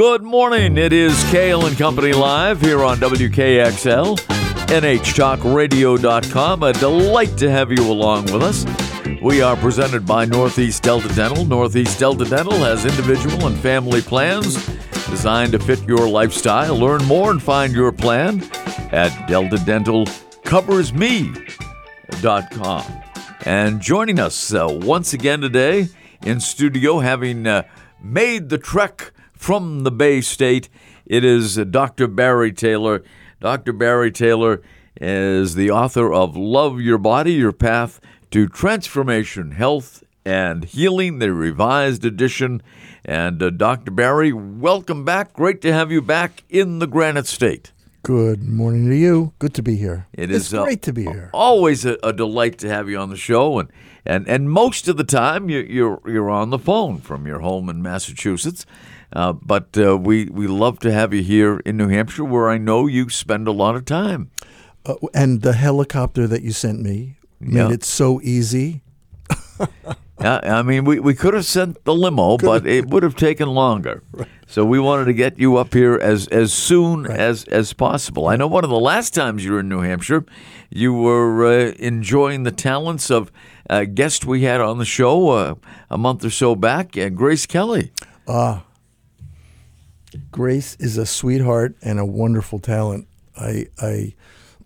Good morning. It is Kale and Company Live here on WKXL, nhtalkradio.com. A delight to have you along with us. We are presented by Northeast Delta Dental. Northeast Delta Dental has individual and family plans designed to fit your lifestyle. Learn more and find your plan at deltadentalcoversme.com. And joining us once again today in studio, having made the trek from the Bay State, it is Dr. Barry Taylor. Dr. Barry Taylor is the author of Love Your Body, Your Path to Transformation, Health, and Healing, the revised edition. And Dr. Barry, welcome back. Great to have you back in the Granite State. Good morning to you. Good to be here. It's great to be here. Always a delight to have you on the show. And most of the time, you're on the phone from your home in Massachusetts. But we love to have you here in New Hampshire, where I know you spend a lot of time. And the helicopter that you sent me made it so easy. I mean, we could have sent the limo, but it would have taken longer. Right. So we wanted to get you up here as soon as possible. I know one of the last times you were in New Hampshire, you were enjoying the talents of a guest we had on the show a month or so back, Grace Kelly. Grace is a sweetheart and a wonderful talent. I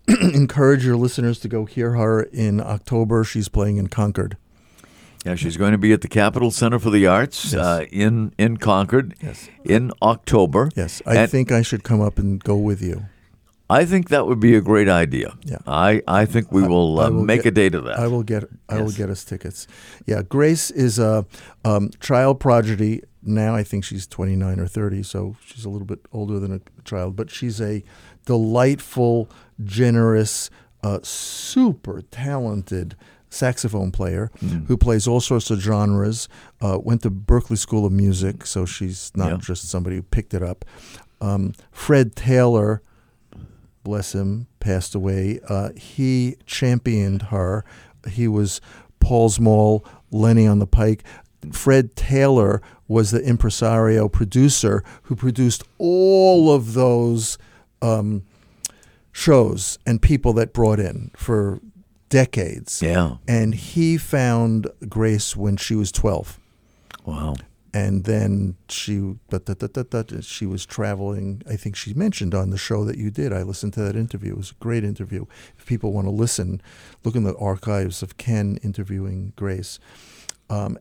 encourage your listeners to go hear her in October. She's playing in Concord. Yeah, she's going to be at the Capitol Center for the Arts in Concord in October. Yes, I think I should come up and go with you. I think that would be a great idea. Yeah. I think we will make a date of that. I will get us tickets. Yeah, Grace is a child prodigy. Now I think she's 29 or 30, so she's a little bit older than a child. But she's a delightful, generous, super talented saxophone player who plays all sorts of genres, went to Berklee School of Music, so she's not just somebody who picked it up. Fred Taylor, bless him, passed away. He championed her. He was Paul's Mall, Lenny on the Pike. Fred Taylor was the impresario producer who produced all of those shows and people that brought in for decades. Yeah. And he found Grace when she was 12. Wow. And then she was traveling. I think she mentioned on the show that you did. I listened to that interview. It was a great interview. If people want to listen, look in the archives of Ken interviewing Grace. And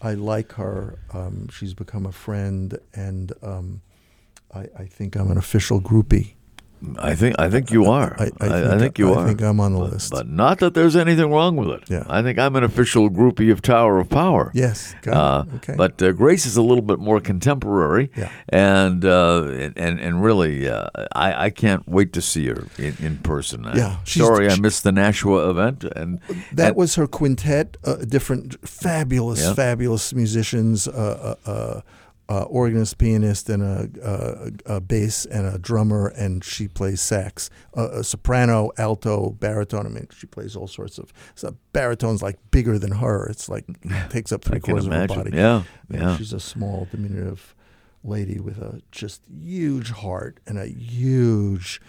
I like her. She's become a friend, and I think I'm an official groupie. I think you are. I think you are. I think I'm on the list. But not that there's anything wrong with it. Yeah. I think I'm an official groupie of Tower of Power. Yes. Okay. But Grace is a little bit more contemporary, and really, I can't wait to see her in person. I missed the Nashua event, and that was her quintet. Different fabulous musicians. Organist, pianist, and a bass and a drummer, and she plays sax, a soprano, alto, baritone. I mean, she plays all sorts of stuff. Baritone's like bigger than her. It's like takes up three-quarters of her body. Yeah. She's a small, diminutive lady with a just huge heart and a huge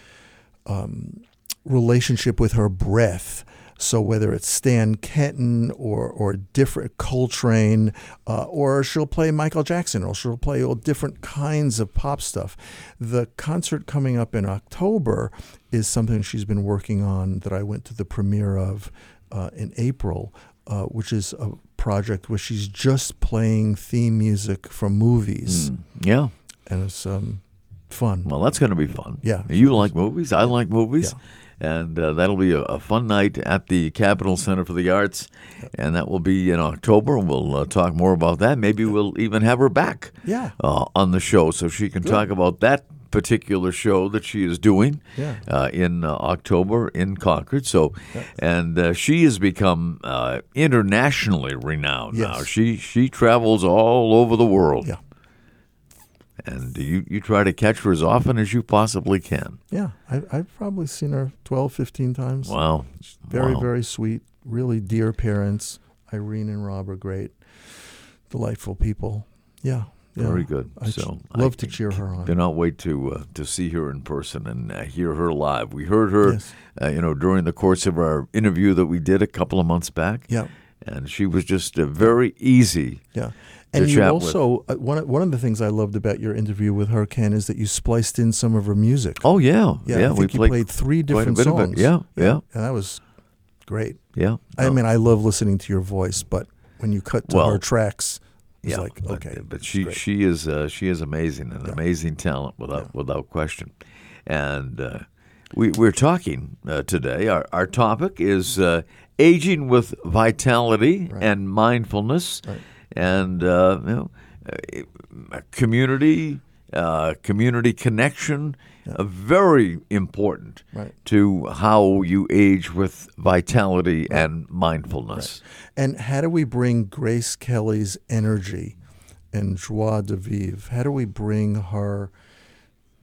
relationship with her breath. So whether it's Stan Kenton or different Coltrane, or she'll play Michael Jackson, or she'll play all different kinds of pop stuff. The concert coming up in October is something she's been working on that I went to the premiere of in April, which is a project where she's just playing theme music from movies. And it's fun. Well, that's going to be fun. Yeah. You like movies. I like movies. Yeah. And that'll be a fun night at the Capitol Center for the Arts, and that will be in October. We'll talk more about that. Maybe we'll even have her back on the show so she can talk about that particular show that she is doing in October in Concord. So, and she has become internationally renowned now. She travels all over the world. Yeah. And you try to catch her as often as you possibly can. Yeah, I've probably seen her 12, 15 times. Wow. She's very sweet, really dear parents. Irene and Rob are great, delightful people. Yeah, Yeah, very good. I love to cheer her on. Cannot wait to see her in person and hear her live. We heard her, during the course of our interview that we did a couple of months back. Yeah, and she was just very easy. Yeah, and to chat also with. One of the things I loved about your interview with her, Ken, is that you spliced in some of her music. Oh yeah. I think you played three different songs. Yeah, and that was great. Yeah, I love listening to your voice, but when you cut to her tracks. It's but she is amazing, an amazing talent without question. And we're talking today. Our topic is aging with vitality and mindfulness, and community connection. Very important to how you age with vitality and mindfulness. Right. And how do we bring Grace Kelly's energy and joie de vivre? How do we bring her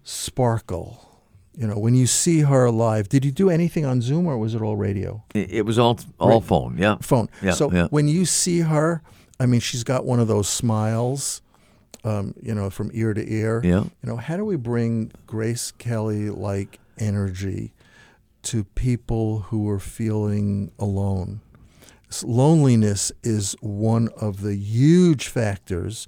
sparkle? When you see her live, did you do anything on Zoom or was it all radio? It was all phone, yeah. Phone. Yeah, when you see her, she's got one of those smiles. From ear to ear. Yeah. How do we bring Grace Kelly-like energy to people who are feeling alone? Loneliness is one of the huge factors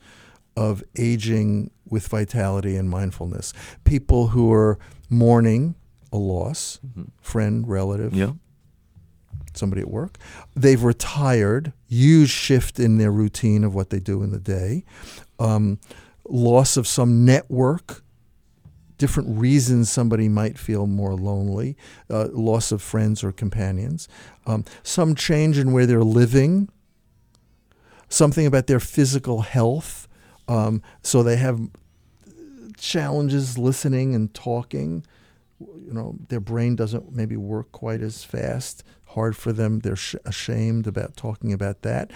of aging with vitality and mindfulness. People who are mourning a loss, friend, relative, somebody at work. They've retired, huge shift in their routine of what they do in the day. Loss of some network, different reasons somebody might feel more lonely, loss of friends or companions, some change in where they're living, something about their physical health, so they have challenges listening and talking, their brain doesn't maybe work quite as fast, hard for them, they're ashamed about talking about that.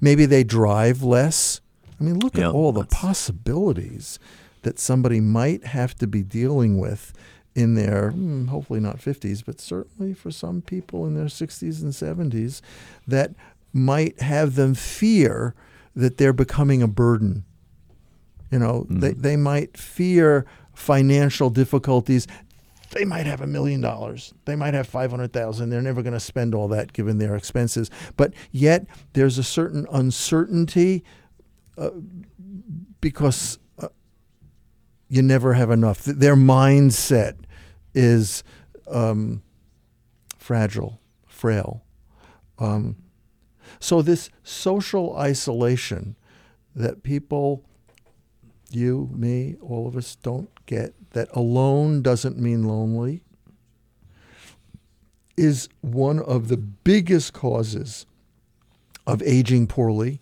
Maybe they drive less. Look at all the possibilities that somebody might have to be dealing with in their, hopefully not 50s, but certainly for some people in their 60s and 70s that might have them fear that they're becoming a burden. They might fear financial difficulties. They might have $1 million. They might have $500,000. They're never going to spend all that given their expenses. But yet there's a certain uncertainty because you never have enough. Their mindset is frail. So this social isolation that people, you, me, all of us don't get, that alone doesn't mean lonely, is one of the biggest causes of aging poorly.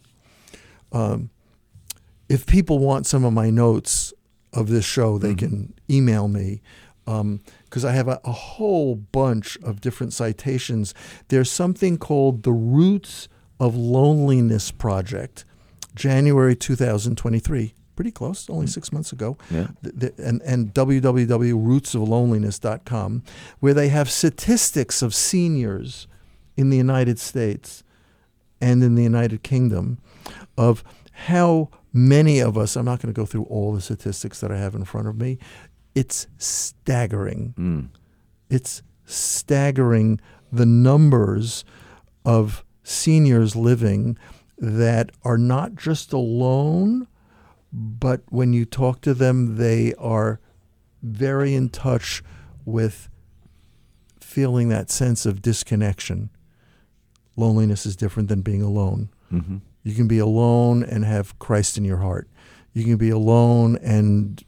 If people want some of my notes of this show, they can email me because I have a whole bunch of different citations. There's something called the Roots of Loneliness Project, January 2023. Pretty close, only 6 months ago. Yeah. And www.rootsofloneliness.com, where they have statistics of seniors in the United States and in the United Kingdom of how many of us, I'm not going to go through all the statistics that I have in front of me. It's staggering. It's staggering the numbers of seniors living that are not just alone, but when you talk to them, they are very in touch with feeling that sense of disconnection. Loneliness is different than being alone. Mm-hmm. You can be alone and have Christ in your heart. You can be alone and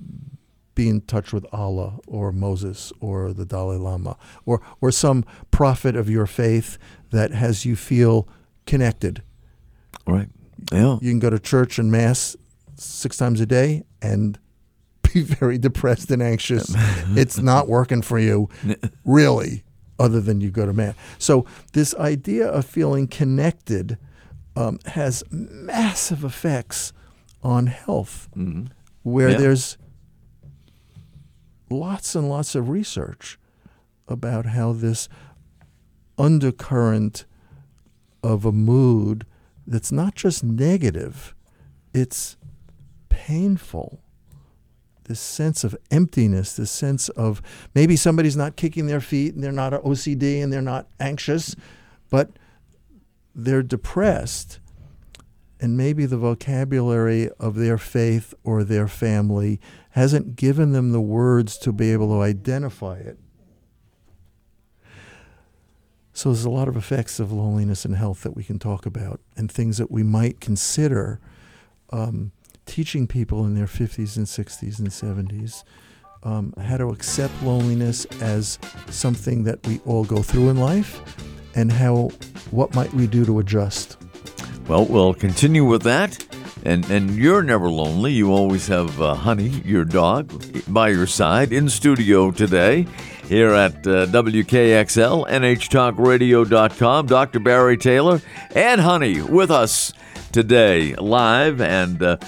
be in touch with Allah or Moses or the Dalai Lama or some prophet of your faith that has you feel connected. Right. Yeah. You can go to church and mass 6 times a day and be very depressed and anxious. It's not working for you, really, other than you go to mass. So this idea of feeling connected has massive effects on health, where there's lots and lots of research about how this undercurrent of a mood that's not just negative, it's painful, this sense of emptiness, this sense of maybe somebody's not kicking their feet and they're not OCD and they're not anxious, but they're depressed. And maybe the vocabulary of their faith or their family hasn't given them the words to be able to identify it. So there's a lot of effects of loneliness and health that we can talk about, and things that we might consider teaching people in their 50s and 60s and 70s, how to accept loneliness as something that we all go through in life, and what might we do to adjust. Well, we'll continue with that. And you're never lonely. You always have Honey, your dog, by your side in studio today here at WKXL, nhtalkradio.com. Dr. Barry Taylor and Honey with us today live. And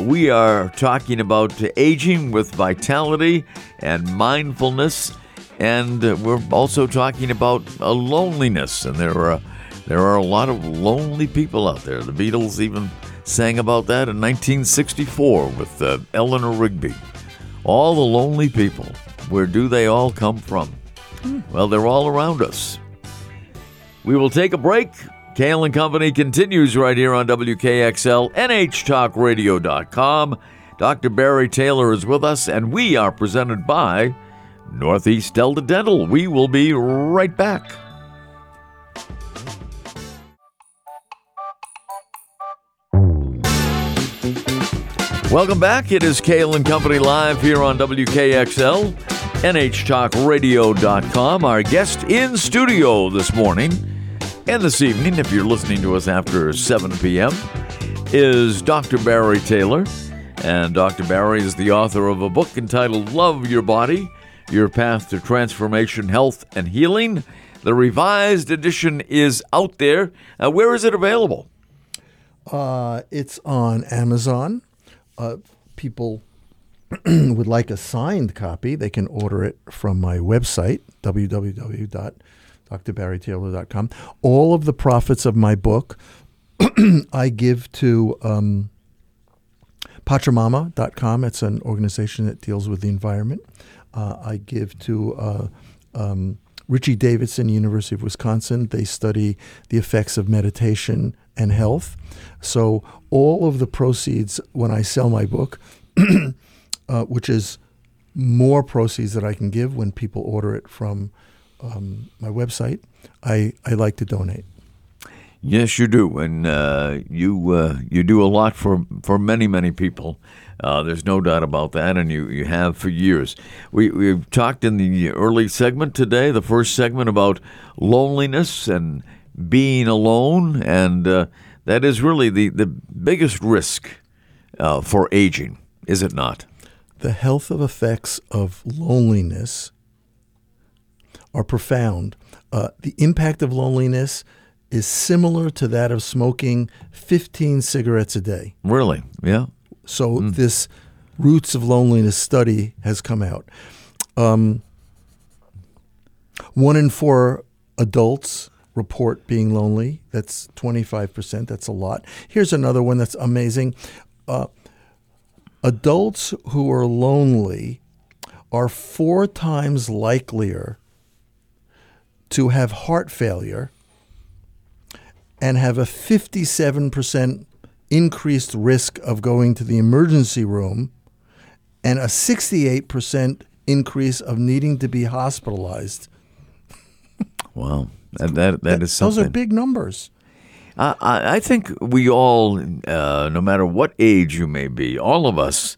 we are talking about aging with vitality and mindfulness. And we're also talking about loneliness. And there are a lot of lonely people out there. The Beatles even sang about that in 1964 with Eleanor Rigby. All the lonely people, where do they all come from? Well, they're all around us. We will take a break. Kale & Company continues right here on WKXL, nhtalkradio.com. Dr. Barry Taylor is with us, and we are presented by Northeast Delta Dental. We will be right back. Welcome back. It is Kale & Company live here on WKXL, nhtalkradio.com. Our guest in studio this morning and this evening, if you're listening to us after 7 p.m., is Dr. Barry Taylor. And Dr. Barry is the author of a book entitled Love Your Body, Your Path to Transformation, Health, and Healing. The revised edition is out there. Where is it available? It's on Amazon. People would like a signed copy, they can order it from my website, www.drbarrytaylor.com. All of the profits of my book I give to pachamama.com. It's an organization that deals with the environment. I give to Richie Davidson, University of Wisconsin. They study the effects of meditation and health. So all of the proceeds when I sell my book, which is more proceeds that I can give when people order it from my website, I like to donate. Yes, you do. And you do a lot for many, many people. There's no doubt about that, and you have for years. We've talked in the early segment today, the first segment, about loneliness and being alone, and that is really the biggest risk for aging, is it not? The health effects of loneliness are profound. The impact of loneliness is similar to that of smoking 15 cigarettes a day. Really? Yeah. So this Roots of Loneliness study has come out. 1 in 4 adults report being lonely. That's 25%. That's a lot. Here's another one that's amazing. Adults who are lonely are 4 times likelier to have heart failure and have a 57% increased risk of going to the emergency room and a 68% increase of needing to be hospitalized. Wow. That is something. Those are big numbers. I think we all, no matter what age you may be, all of us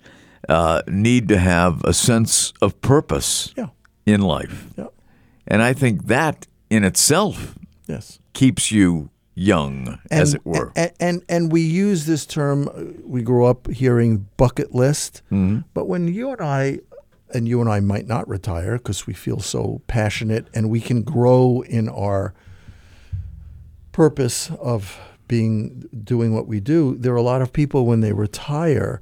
need to have a sense of purpose in life. Yeah. And I think that in itself keeps you young, as it were. And we use this term, we grew up hearing bucket list, but when you and I might not retire because we feel so passionate, and we can grow in our purpose of doing what we do. There are a lot of people when they retire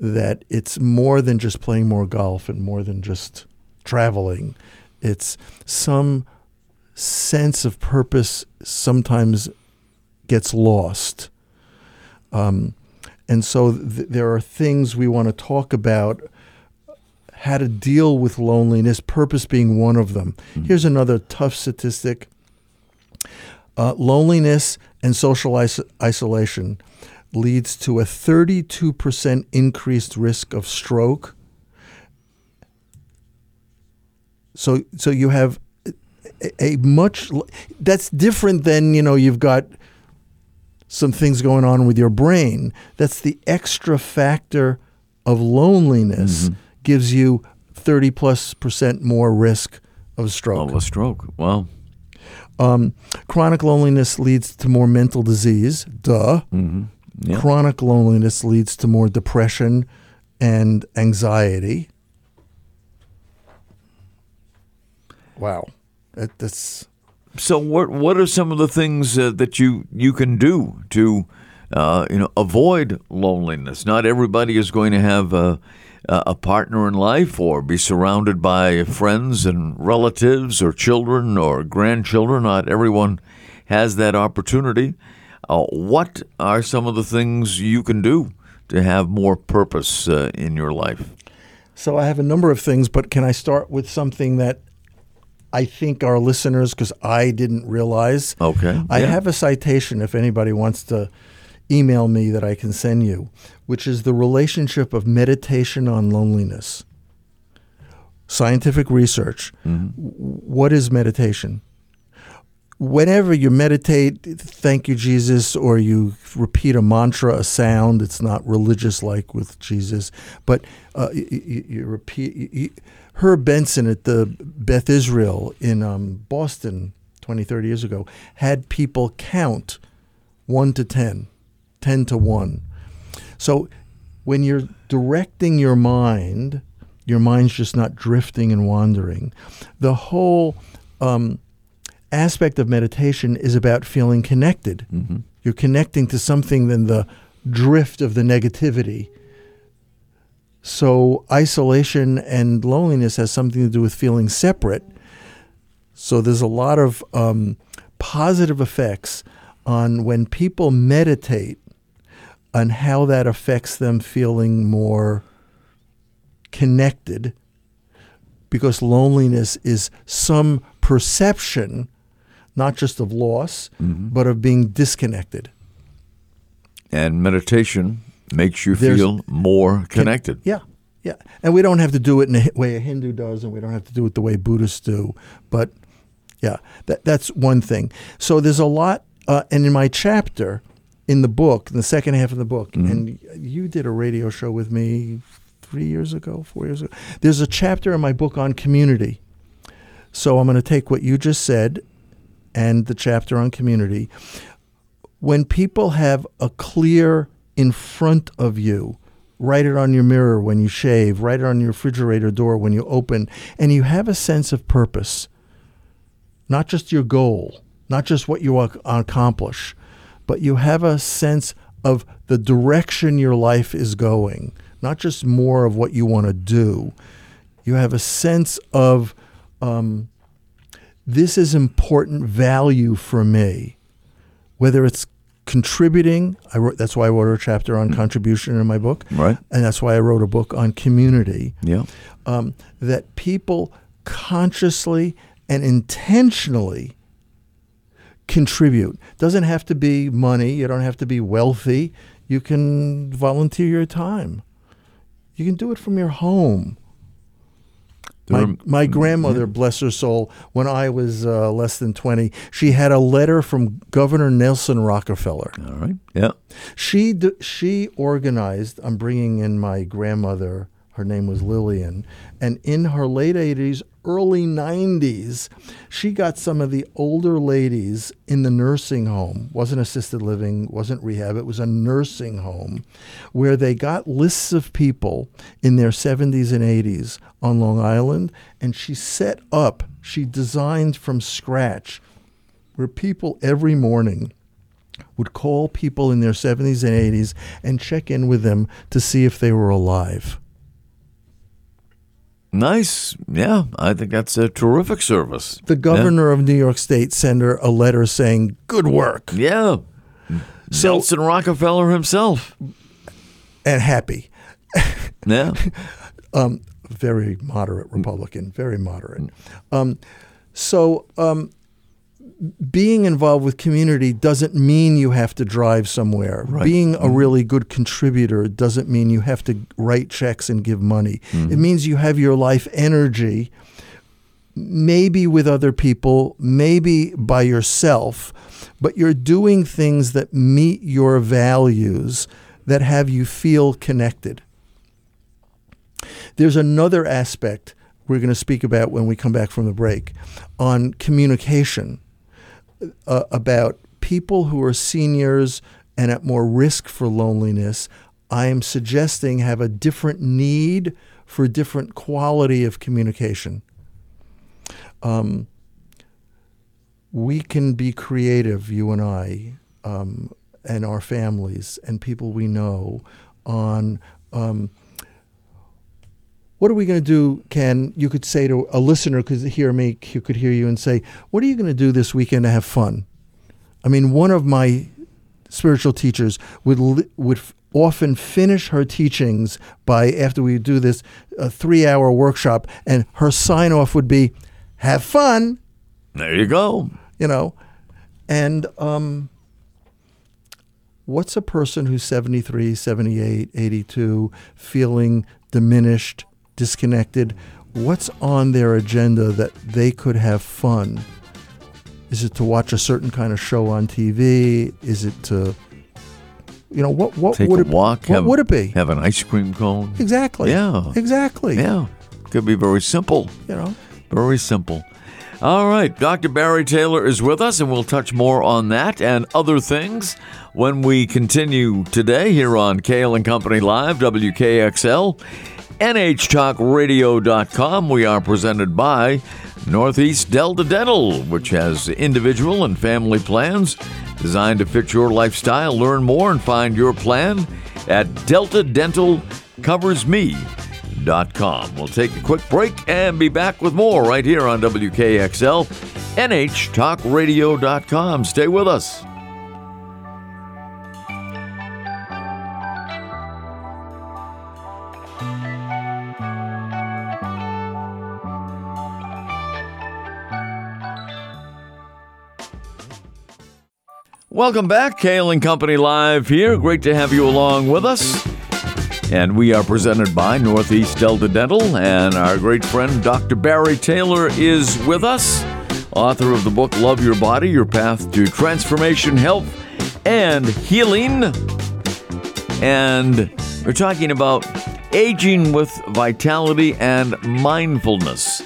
that it's more than just playing more golf and more than just traveling. It's some sense of purpose sometimes gets lost. And so there are things we want to talk about, how to deal with loneliness, purpose being one of them. Mm-hmm. Here's another tough statistic. Loneliness and social isolation leads to a 32% increased risk of stroke. So you have a much that's different than, you know, you've got some things going on with your brain. That's the extra factor of loneliness, mm-hmm. gives you 30+% more risk of stroke. Oh, a stroke. Wow. Chronic loneliness leads to more mental disease. Duh. Mm-hmm. Yeah. Chronic loneliness leads to more depression and anxiety. Wow. That's... So what are some of the things that you can do to avoid loneliness? Not everybody is going to have a partner in life or be surrounded by friends and relatives or children or grandchildren. Not everyone has that opportunity. What are some of the things you can do to have more purpose in your life? So I have a number of things, but can I start with something that I think our listeners, because I didn't realize. Okay. I have a citation if anybody wants to email me that I can send you, which is the relationship of meditation on loneliness. Scientific research. Mm-hmm. What is meditation? Whenever you meditate, thank you, Jesus, or you repeat a mantra, a sound, it's not religious like with Jesus, but you repeat. Herb Benson at the Beth Israel in Boston 20, 30 years ago had people count 1 to 10, 10 to 1. So when you're directing your mind's just not drifting and wandering. The whole... aspect of meditation is about feeling connected. Mm-hmm. You're connecting to something than the drift of the negativity. So isolation and loneliness has something to do with feeling separate. So there's a lot of positive effects on when people meditate on how that affects them feeling more connected, because loneliness is some perception not just of loss, mm-hmm. but of being disconnected. And meditation makes you feel more connected. Yeah. And we don't have to do it in the way a Hindu does, and we don't have to do it the way Buddhists do. But, yeah, that's one thing. So there's a lot, and in my chapter in the book, in the second half of the book, mm-hmm. and you did a radio show with me 4 years ago, there's a chapter in my book on community. So I'm going to take what you just said and the chapter on community. When people have a clear in front of you, write it on your mirror when you shave, write it on your refrigerator door when you open, and you have a sense of purpose, not just your goal, not just what you accomplish, but you have a sense of the direction your life is going, not just more of what you want to do. You have a sense of... this is important value for me, whether it's contributing. That's why I wrote a chapter on contribution in my book. Right. And that's why I wrote a book on community. Yeah. That people consciously and intentionally contribute. Doesn't have to be money. You don't have to be wealthy. You can volunteer your time. You can do it from your home. My grandmother, bless her soul, when I was less than 20, she had a letter from Governor Nelson Rockefeller. All right. Yeah. She organized, I'm bringing in my grandmother, her name was Lillian, and in her late 80s, early 90s, she got some of the older ladies in the nursing home. Wasn't assisted living, wasn't rehab, it was a nursing home where they got lists of people in their 70s and 80s on Long Island, and she designed from scratch where people every morning would call people in their 70s and 80s and check in with them to see if they were alive. Nice. Yeah, I think that's a terrific service. The governor of New York State sent her a letter saying, good work. Yeah. So, Nelson Rockefeller himself. and happy. Yeah. Very moderate Republican, very moderate. So being involved with community doesn't mean you have to drive somewhere. Right. Being a really good contributor doesn't mean you have to write checks and give money. Mm-hmm. It means you have your life energy, maybe with other people, maybe by yourself, but you're doing things that meet your values that have you feel connected. There's another aspect we're going to speak about when we come back from the break on communication, about people who are seniors and at more risk for loneliness. I am suggesting have a different need for different quality of communication. We can be creative, you and I, and our families and people we know, on what are we going to do, Ken? You could say to a listener, could hear me, who could hear you, and say, what are you going to do this weekend to have fun? I mean, one of my spiritual teachers would often finish her teachings by, after we do this 3-hour workshop, and her sign-off would be, have fun. There you go. You know, and what's a person who's 73, 78, 82, feeling diminished, disconnected? What's on their agenda that they could have fun? Is it to watch a certain kind of show on TV? Is it to, you know, what take would a it walk? What have, would it be? Have an ice cream cone? Exactly. Yeah. Exactly. Yeah. Could be very simple. You know. Very simple. All right, Dr. Barry Taylor is with us, and we'll touch more on that and other things when we continue today here on Kale & Company Live, WKXL, nhtalkradio.com. We are presented by Northeast Delta Dental, which has individual and family plans designed to fit your lifestyle. Learn more and find your plan at deltadentalcoversme.com. We'll take a quick break and be back with more right here on WKXL, nhtalkradio.com. Stay with us. Welcome back, Kale & Company Live here. Great to have you along with us. And we are presented by Northeast Delta Dental, and our great friend Dr. Barry Taylor is with us, author of the book Love Your Body, Your Path to Transformation, Health, and Healing. And we're talking about aging with vitality and mindfulness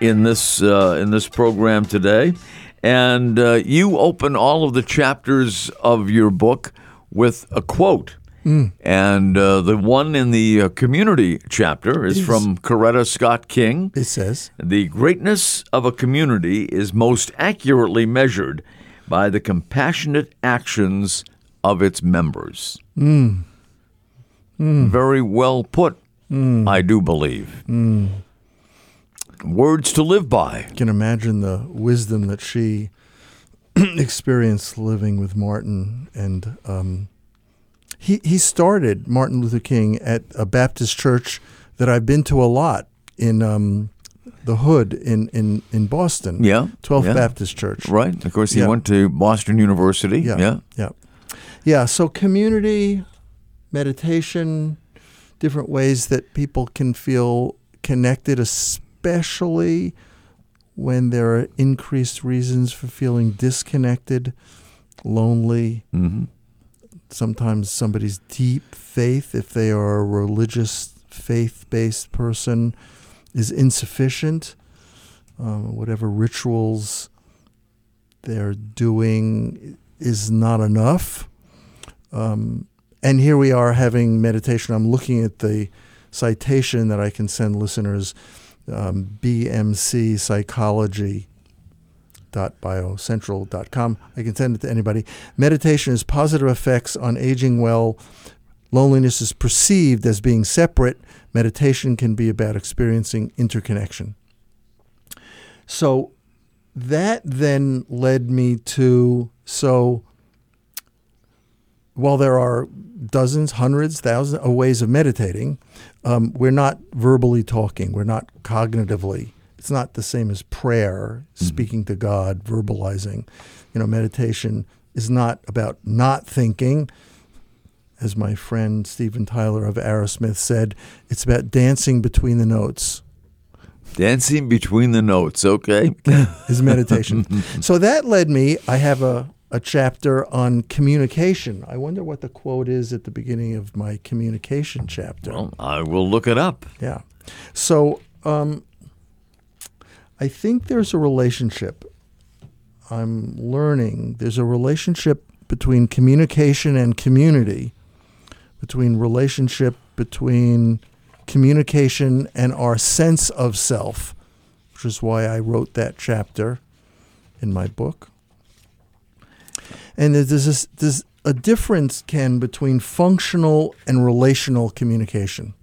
in this program today. And you open all of the chapters of your book with a quote. Mm. And the one in the community chapter is from Coretta Scott King. It says, "The greatness of a community is most accurately measured by the compassionate actions of its members." Mm. Mm. Very well put, I do believe. Mm. Words to live by. I can imagine the wisdom that she experienced living with Martin, and He started Martin Luther King at a Baptist church that I've been to a lot in the hood in Boston. Yeah, 12th Baptist Church. Right. Of course, he went to Boston University. Yeah. So community, meditation, different ways that people can feel connected, especially when there are increased reasons for feeling disconnected, lonely. Mm-hmm. Sometimes somebody's deep faith, if they are a religious, faith-based person, is insufficient. Whatever rituals they're doing is not enough. And here we are having meditation. I'm looking at the citation that I can send listeners, bmcpsychology.biocentral.com. I can send it to anybody. Meditation is positive effects on aging well. Loneliness is perceived as being separate. Meditation can be about experiencing interconnection. So that then led me to, so while there are dozens, hundreds, thousands of ways of meditating, we're not verbally talking. We're not cognitively. It's not the same as prayer, speaking to God, verbalizing. You know, meditation is not about not thinking. As my friend Steven Tyler of Aerosmith said, it's about dancing between the notes. Dancing between the notes, okay. Is meditation. So that led me, I have a chapter on communication. I wonder what the quote is at the beginning of my communication chapter. Well, I will look it up. Yeah. So I think there's a relationship. I'm learning there's a relationship between communication and community, between communication and our sense of self, which is why I wrote that chapter in my book. And there's a difference, Ken, between functional and relational communication.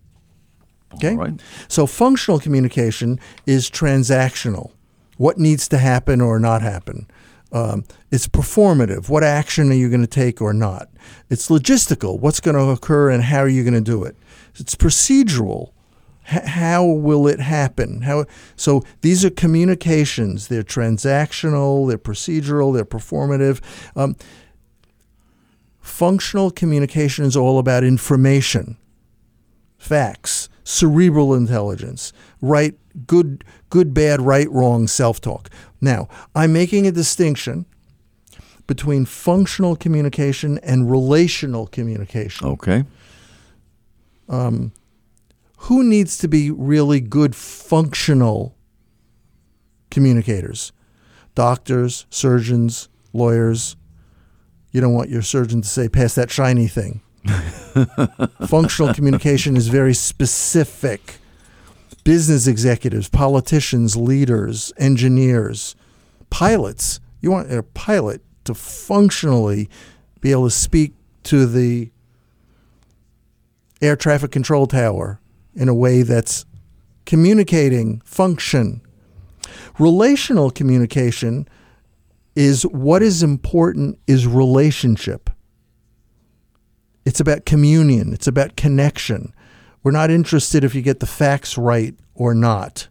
Okay? All right. So functional communication is transactional. What needs to happen or not happen? It's performative. What action are you going to take or not? It's logistical. What's going to occur and how are you going to do it? It's procedural. How will it happen? So these are communications. They're transactional, they're procedural, they're performative. Functional communication is all about information, facts, cerebral intelligence, right, good, bad, right, wrong, self-talk. Now, I'm making a distinction between functional communication and relational communication. Okay. Who needs to be really good functional communicators? Doctors, surgeons, lawyers. You don't want your surgeon to say, pass that shiny thing. Functional communication is very specific. Business executives, politicians, leaders, engineers, pilots. You want a pilot to functionally be able to speak to the air traffic control tower in a way that's communicating function. Relational communication is what is important is relationship. It's about communion. It's about connection. We're not interested if you get the facts right or not.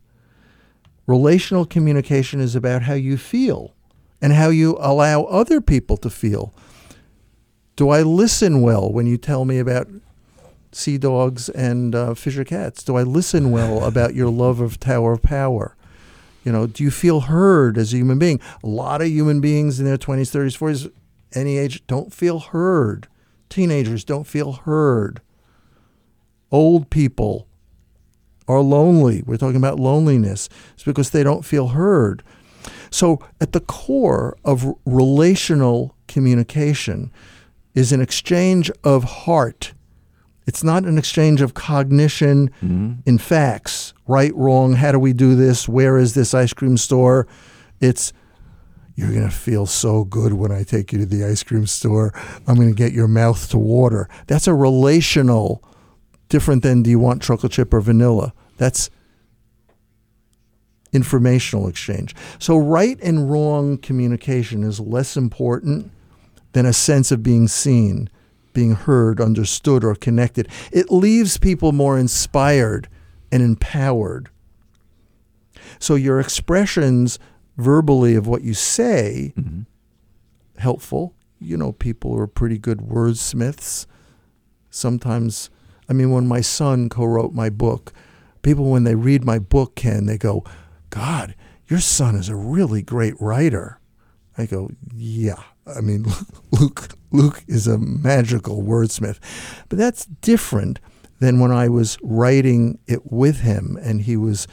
Relational communication is about how you feel and how you allow other people to feel. Do I listen well when you tell me about sea dogs and Fisher cats? Do I listen well about your love of Tower of Power? You know, do you feel heard as a human being? A lot of human beings in their 20s, 30s, 40s, any age, don't feel heard. Teenagers don't feel heard. Old people are lonely. We're talking about loneliness. It's because they don't feel heard. So at the core of relational communication is an exchange of heart. It's not an exchange of cognition in facts, right, wrong, how do we do this, where is this ice cream store? It's, you're going to feel so good when I take you to the ice cream store. I'm going to get your mouth to water. That's a relational, different than do you want chocolate chip or vanilla. That's informational exchange. So right and wrong communication is less important than a sense of being seen, being heard, understood, or connected. It leaves people more inspired and empowered. So your expressions verbally of what you say, helpful. You know, people are pretty good wordsmiths. Sometimes, I mean, when my son co-wrote my book, people, when they read my book, Ken, they go, God, your son is a really great writer. I go, yeah. I mean, Luke is a magical wordsmith. But that's different than when I was writing it with him and he was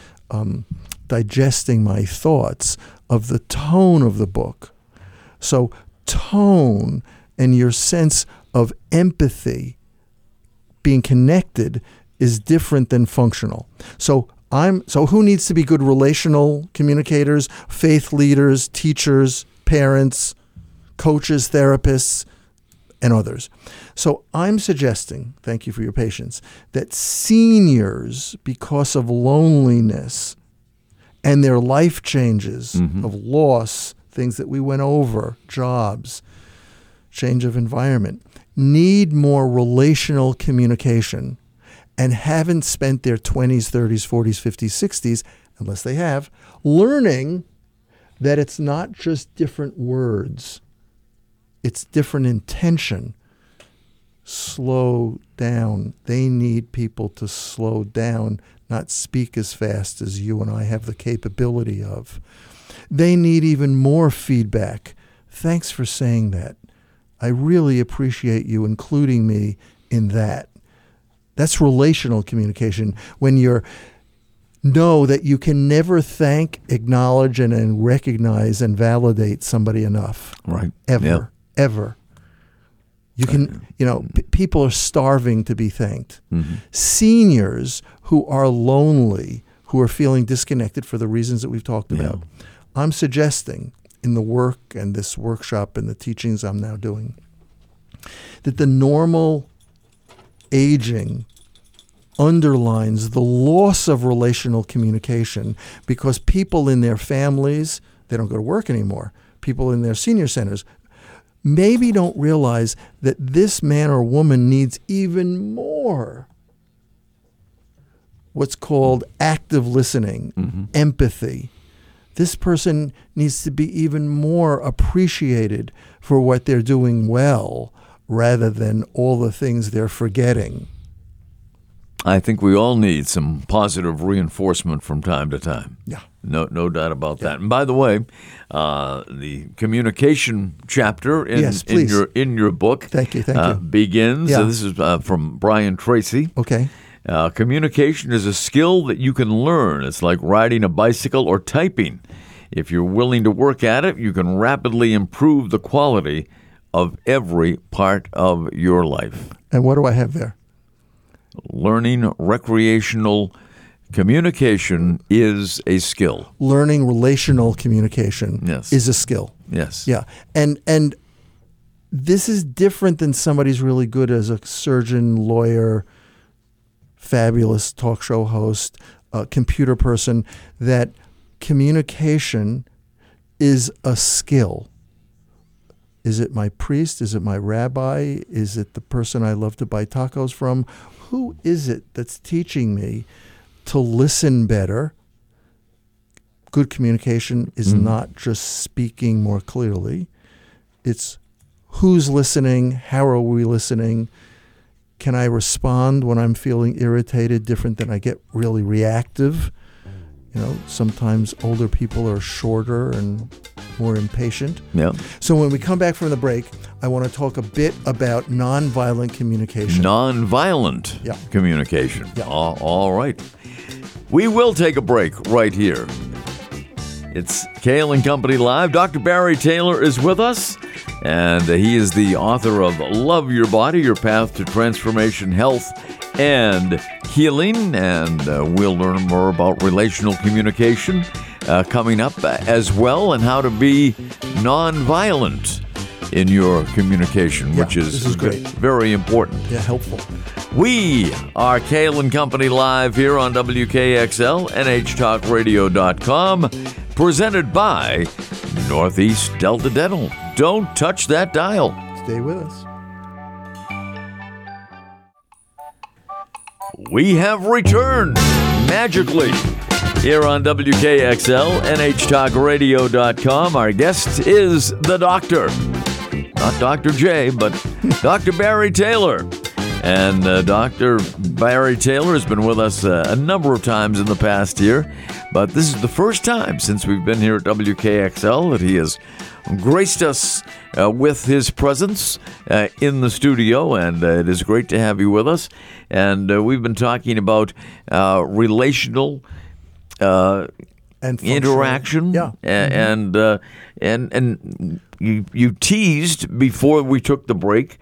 digesting my thoughts of the tone of the book. So tone and your sense of empathy, being connected, is different than functional. So who needs to be good relational communicators? Faith leaders, teachers, parents, coaches, therapists, and others. So I'm suggesting, thank you for your patience, that seniors, because of loneliness and their life changes of loss, things that we went over, jobs, change of environment, need more relational communication and haven't spent their 20s, 30s, 40s, 50s, 60s, unless they have, learning that it's not just different words, it's different intention. Slow down. They need people to slow down, not speak as fast as you and I have the capability of. They need even more feedback. Thanks for saying that. I really appreciate you including me in that. That's relational communication. When you know that you can never thank, acknowledge, and recognize and validate somebody enough. Right. Ever. You can, people are starving to be thanked. Mm-hmm. Seniors who are lonely, who are feeling disconnected for the reasons that we've talked about. I'm suggesting in the work and this workshop and the teachings I'm now doing that the normal aging underlines the loss of relational communication because people in their families, they don't go to work anymore. People in their senior centers maybe don't realize that this man or woman needs even more what's called active listening, empathy. This person needs to be even more appreciated for what they're doing well rather than all the things they're forgetting. I think we all need some positive reinforcement from time to time. Yeah. No doubt about that. And by the way, the communication chapter in your book Thank you. Begins. Yeah. So this is from Brian Tracy. Okay. Communication is a skill that you can learn. It's like riding a bicycle or typing. If you're willing to work at it, you can rapidly improve the quality of every part of your life. And what do I have there? Learning recreational communication is a skill. Learning relational communication is a skill. Yes. Yeah. And this is different than somebody's really good as a surgeon, lawyer, fabulous talk show host, computer person, that communication is a skill. Is it my priest? Is it my rabbi? Is it the person I love to buy tacos from? Who is it that's teaching me to listen better? Good communication is not just speaking more clearly. It's who's listening, how are we listening, can I respond when I'm feeling irritated different than I get really reactive? You know, sometimes older people are shorter and more impatient. Yeah. So when we come back from the break, I want to talk a bit about nonviolent communication. Communication. Yeah. All right. We will take a break right here. It's Kale & Company Live. Dr. Barry Taylor is with us, and he is the author of Love Your Body, Your Path to Transformation, Health, and Healing. And we'll learn more about relational communication coming up as well, and how to be nonviolent in your communication, which is great. Very important. Yeah, helpful. We are Kale & Company Live here on WKXL, nhtalkradio.com, presented by Northeast Delta Dental. Don't touch that dial. Stay with us. We have returned magically here on WKXL, nhtalkradio.com. Our guest is the doctor. Not Dr. J, but Dr. Barry Taylor. And Dr. Barry Taylor has been with us a number of times in the past year, but this is the first time since we've been here at WKXL that he has graced us with his presence in the studio, and it is great to have you with us. And we've been talking about relational and interaction, and you teased before we took the break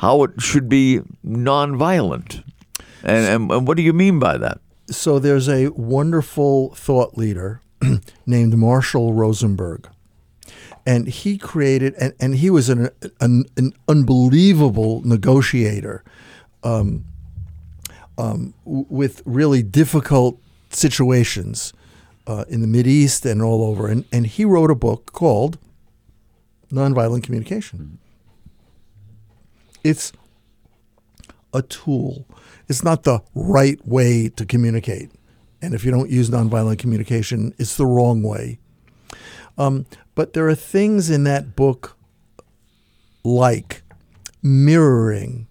how it should be nonviolent. And what do you mean by that? So there's a wonderful thought leader named Marshall Rosenberg. And he created, and he was an unbelievable negotiator with really difficult situations in the Mideast and all over. And he wrote a book called Nonviolent Communication. It's a tool. It's not the right way to communicate. And if you don't use nonviolent communication, it's the wrong way. But there are things in that book like mirroring.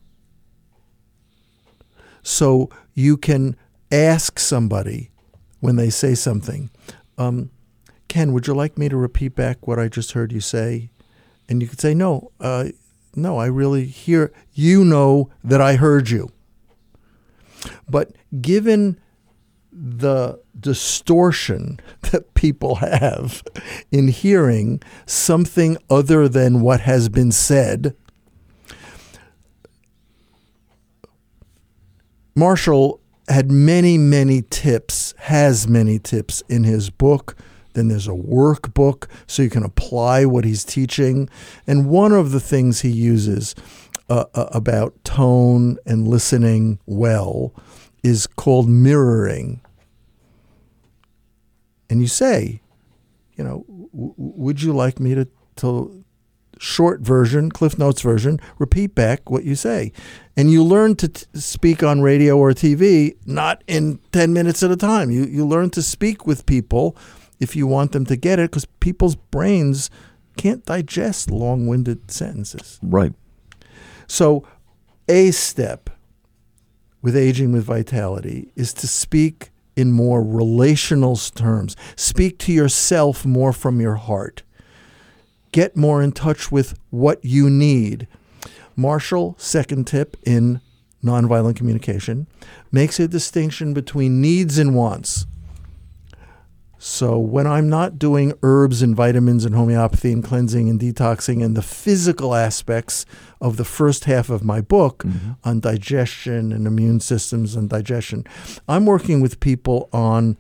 So you can ask somebody when they say something, Ken, would you like me to repeat back what I just heard you say? And you could say, no, I really hear, you know that I heard you. But given the distortion that people have in hearing something other than what has been said, Marshall had many tips in his book. Then there's a workbook so you can apply what he's teaching. And one of the things he uses about tone and listening well is called mirroring. And you say, would you like me to short version, Cliff Notes version, repeat back what you say? And you learn to speak on radio or TV, not in 10 minutes at a time. You learn to speak with people if you want them to get it, because people's brains can't digest long-winded sentences. Right. So a step with Aging with Vitality is to speak in more relational terms. Speak to yourself more from your heart. Get more in touch with what you need. Marshall, second tip in nonviolent communication, makes a distinction between needs and wants. So when I'm not doing herbs and vitamins and homeopathy and cleansing and detoxing and the physical aspects of the first half of my book on digestion and immune systems and digestion, I'm working with people on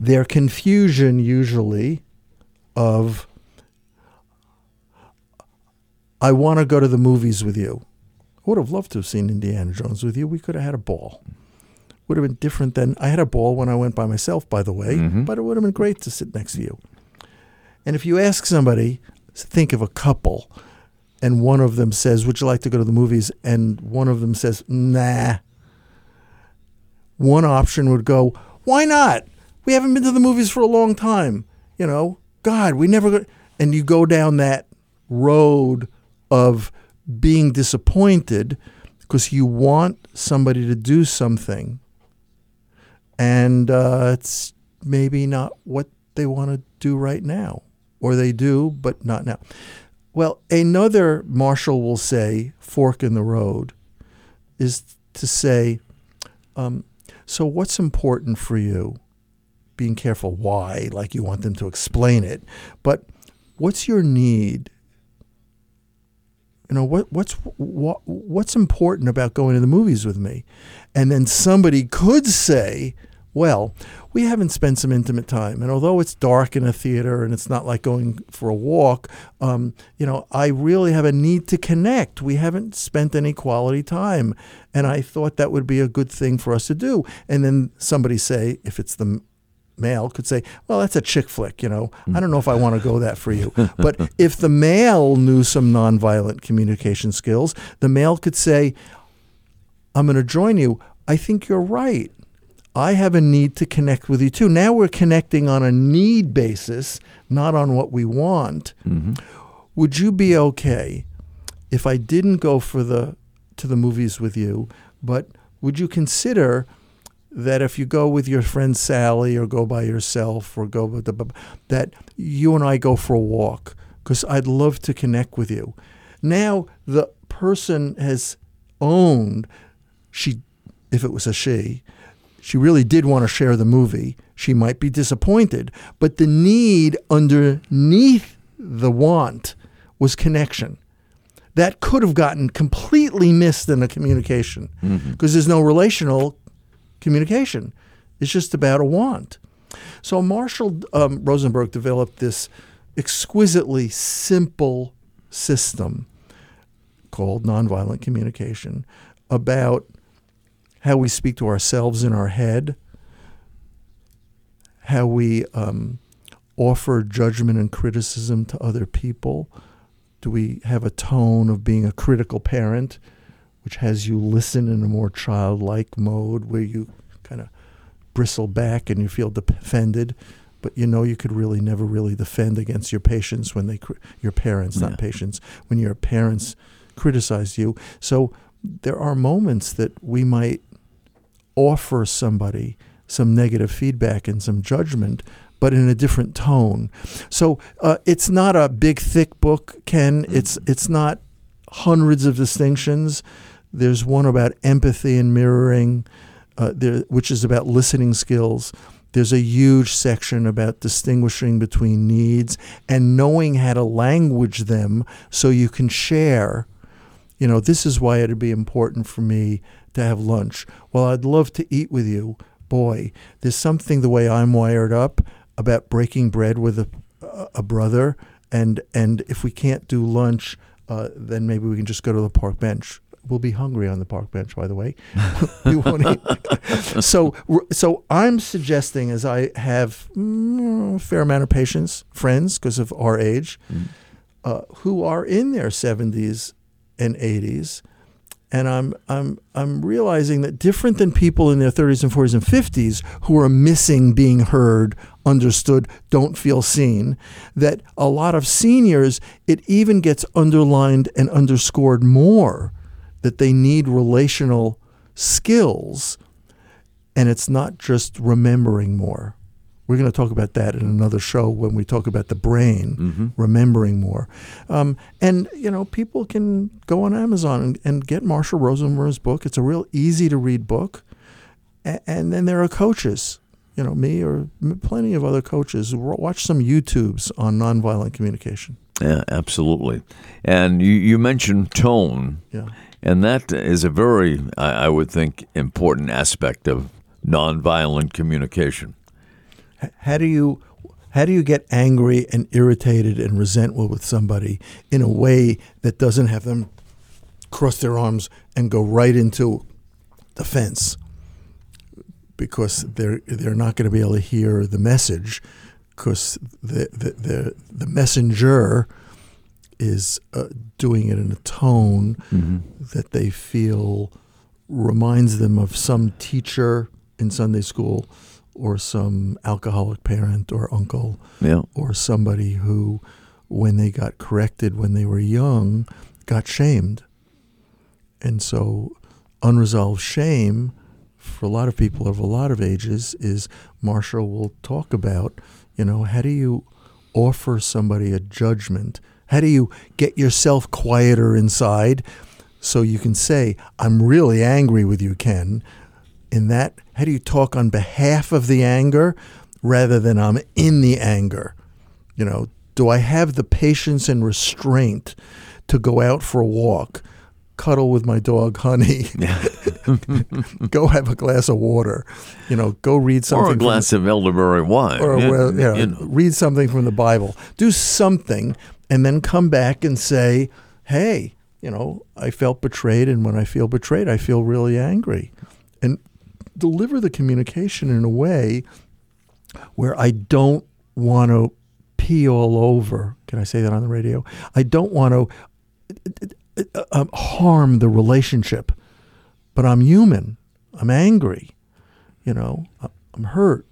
their confusion usually of, I want to go to the movies with you. I would have loved to have seen Indiana Jones with you. We could have had a ball. Would have been different than I had a ball when I went by myself, by the way, but it would have been great to sit next to you. And if you ask somebody, think of a couple, and one of them says, would you like to go to the movies? And one of them says, nah. One option would go, why not? We haven't been to the movies for a long time. God, we never go. And you go down that road of being disappointed because you want somebody to do something. And it's maybe not what they want to do right now. Or they do, but not now. Well, another, Marshall will say, fork in the road is to say, so what's important for you? Being careful why, like you want them to explain it. But what's your need? What's important about going to the movies with me? And then somebody could say, well, we haven't spent some intimate time. And although it's dark in a theater and it's not like going for a walk, I really have a need to connect. We haven't spent any quality time. And I thought that would be a good thing for us to do. And then somebody say, if it's the male, could say, well, that's a chick flick, I don't know if I want to go that for you. But if the male knew some nonviolent communication skills, the male could say, I'm going to join you. I think you're right. I have a need to connect with you too. Now we're connecting on a need basis, not on what we want. Would you be okay if I didn't go to the movies with you, but would you consider that if you go with your friend Sally or go by yourself or go with that you and I go for a walk because I'd love to connect with you. Now the person has owned, if it was a she really did want to share the movie. She might be disappointed, but the need underneath the want was connection. That could have gotten completely missed in a communication because there's no relational communication. It's just about a want. So Marshall Rosenberg developed this exquisitely simple system called nonviolent communication about how we speak to ourselves in our head, how we offer judgment and criticism to other people, Do we have a tone of being a critical parent, which has you listen in a more childlike mode where you kind of bristle back and you feel defended, but you know you could really never really defend against your patients when they, your parents, not patients, when your parents criticize you. So there are moments that we might offer somebody some negative feedback and some judgment, but in a different tone. So it's not a big, thick book, Ken. Mm-hmm. It's not hundreds of distinctions. There's one about empathy and mirroring, which is about listening skills. There's a huge section about distinguishing between needs and knowing how to language them so you can share. You know, this is why it would be important for me to have lunch. Well, I'd love to eat with you. Boy, there's something the way I'm wired up about breaking bread with a brother, and if we can't do lunch, then maybe we can just go to the park bench. We'll be hungry on the park bench, by the way. We won't eat. So I'm suggesting, as I have a fair amount of patients, friends, because of our age, who are in their 70s and 80s, and I'm realizing that different than people in their 30s and 40s and 50s who are missing being heard, understood, don't feel seen, that a lot of seniors, it even gets underlined and underscored more that they need relational skills, and it's not just remembering more. We're going to talk about that in another show when we talk about the brain, remembering more. And, you know, people can go on Amazon and get Marshall Rosenberg's book. It's a real easy-to-read book. And then there are coaches, you know, me or plenty of other coaches. Watch some YouTubes on nonviolent communication. Yeah, absolutely. And you mentioned tone. Yeah. And that is a very, I would think, important aspect of nonviolent communication. How do you get angry and irritated and resentful with somebody in a way that doesn't have them cross their arms and go right into the fence? Because they're not going to be able to hear the message, because the messenger is doing it in a tone that they feel reminds them of some teacher in Sunday school, or some alcoholic parent or uncle, or somebody who, when they got corrected when they were young, got shamed. And so unresolved shame for a lot of people of a lot of ages is, Marshall will talk about, you know, how do you offer somebody a judgment? How do you get yourself quieter inside so you can say, I'm really angry with you, Ken? In that, how do you talk on behalf of the anger rather than I'm in the anger? You know, do I have the patience and restraint to go out for a walk, cuddle with my dog, honey, go have a glass of water, you know, go read something. Or a glass of elderberry wine. Or read something from the Bible. Do something and then come back and say, hey, you know, I felt betrayed, and when I feel betrayed, I feel really angry. And deliver the communication in a way where I don't want to pee all over. Can I say that on the radio? I don't want to harm the relationship, but I'm human. I'm angry. You know, I'm hurt.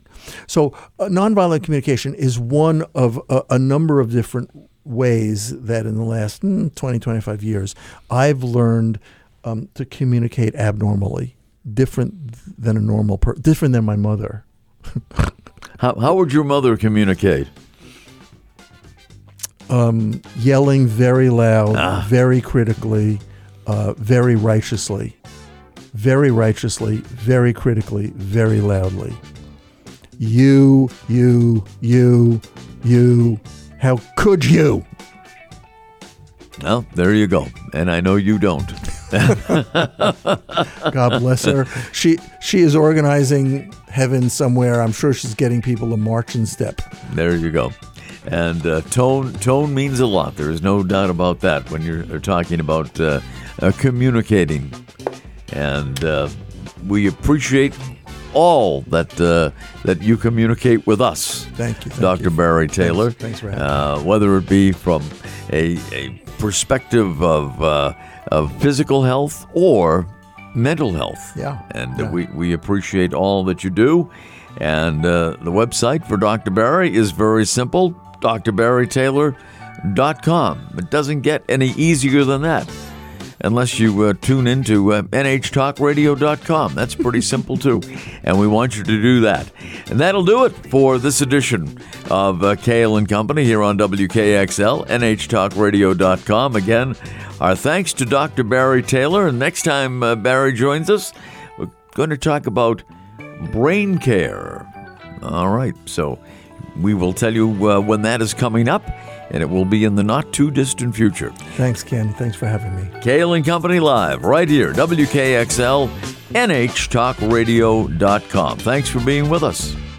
So nonviolent communication is one of a number of different ways that in the last 20, 25 years, I've learned to communicate abnormally. Different than a normal person, different than my mother. How would your mother communicate? Yelling very loud, very critically, very righteously. Very righteously, very critically, very loudly. You, how could you? Well, there you go. And I know you don't. God bless her. She is organizing heaven somewhere. I'm sure she's getting people to march in step. There you go. And tone means a lot. There is no doubt about that when you're talking about communicating. And we appreciate all that you communicate with us. Thank you. Dr. Barry Taylor. Thanks for having me. Whether it be from a perspective of physical health or mental health. Yeah. And we appreciate all that you do. And the website for Dr. Barry is very simple, drbarrytaylor.com. It doesn't get any easier than that unless you tune into nhtalkradio.com. That's pretty simple, too. And we want you to do that. And that'll do it for this edition of Kale & Company here on WKXL, nhtalkradio.com. Again, our thanks to Dr. Barry Taylor. And next time Barry joins us, we're going to talk about brain care. All right, so we will tell you when that is coming up, and it will be in the not-too-distant future. Thanks, Ken. Thanks for having me. Kale & Company Live, right here, WKXL, nhtalkradio.com. Thanks for being with us.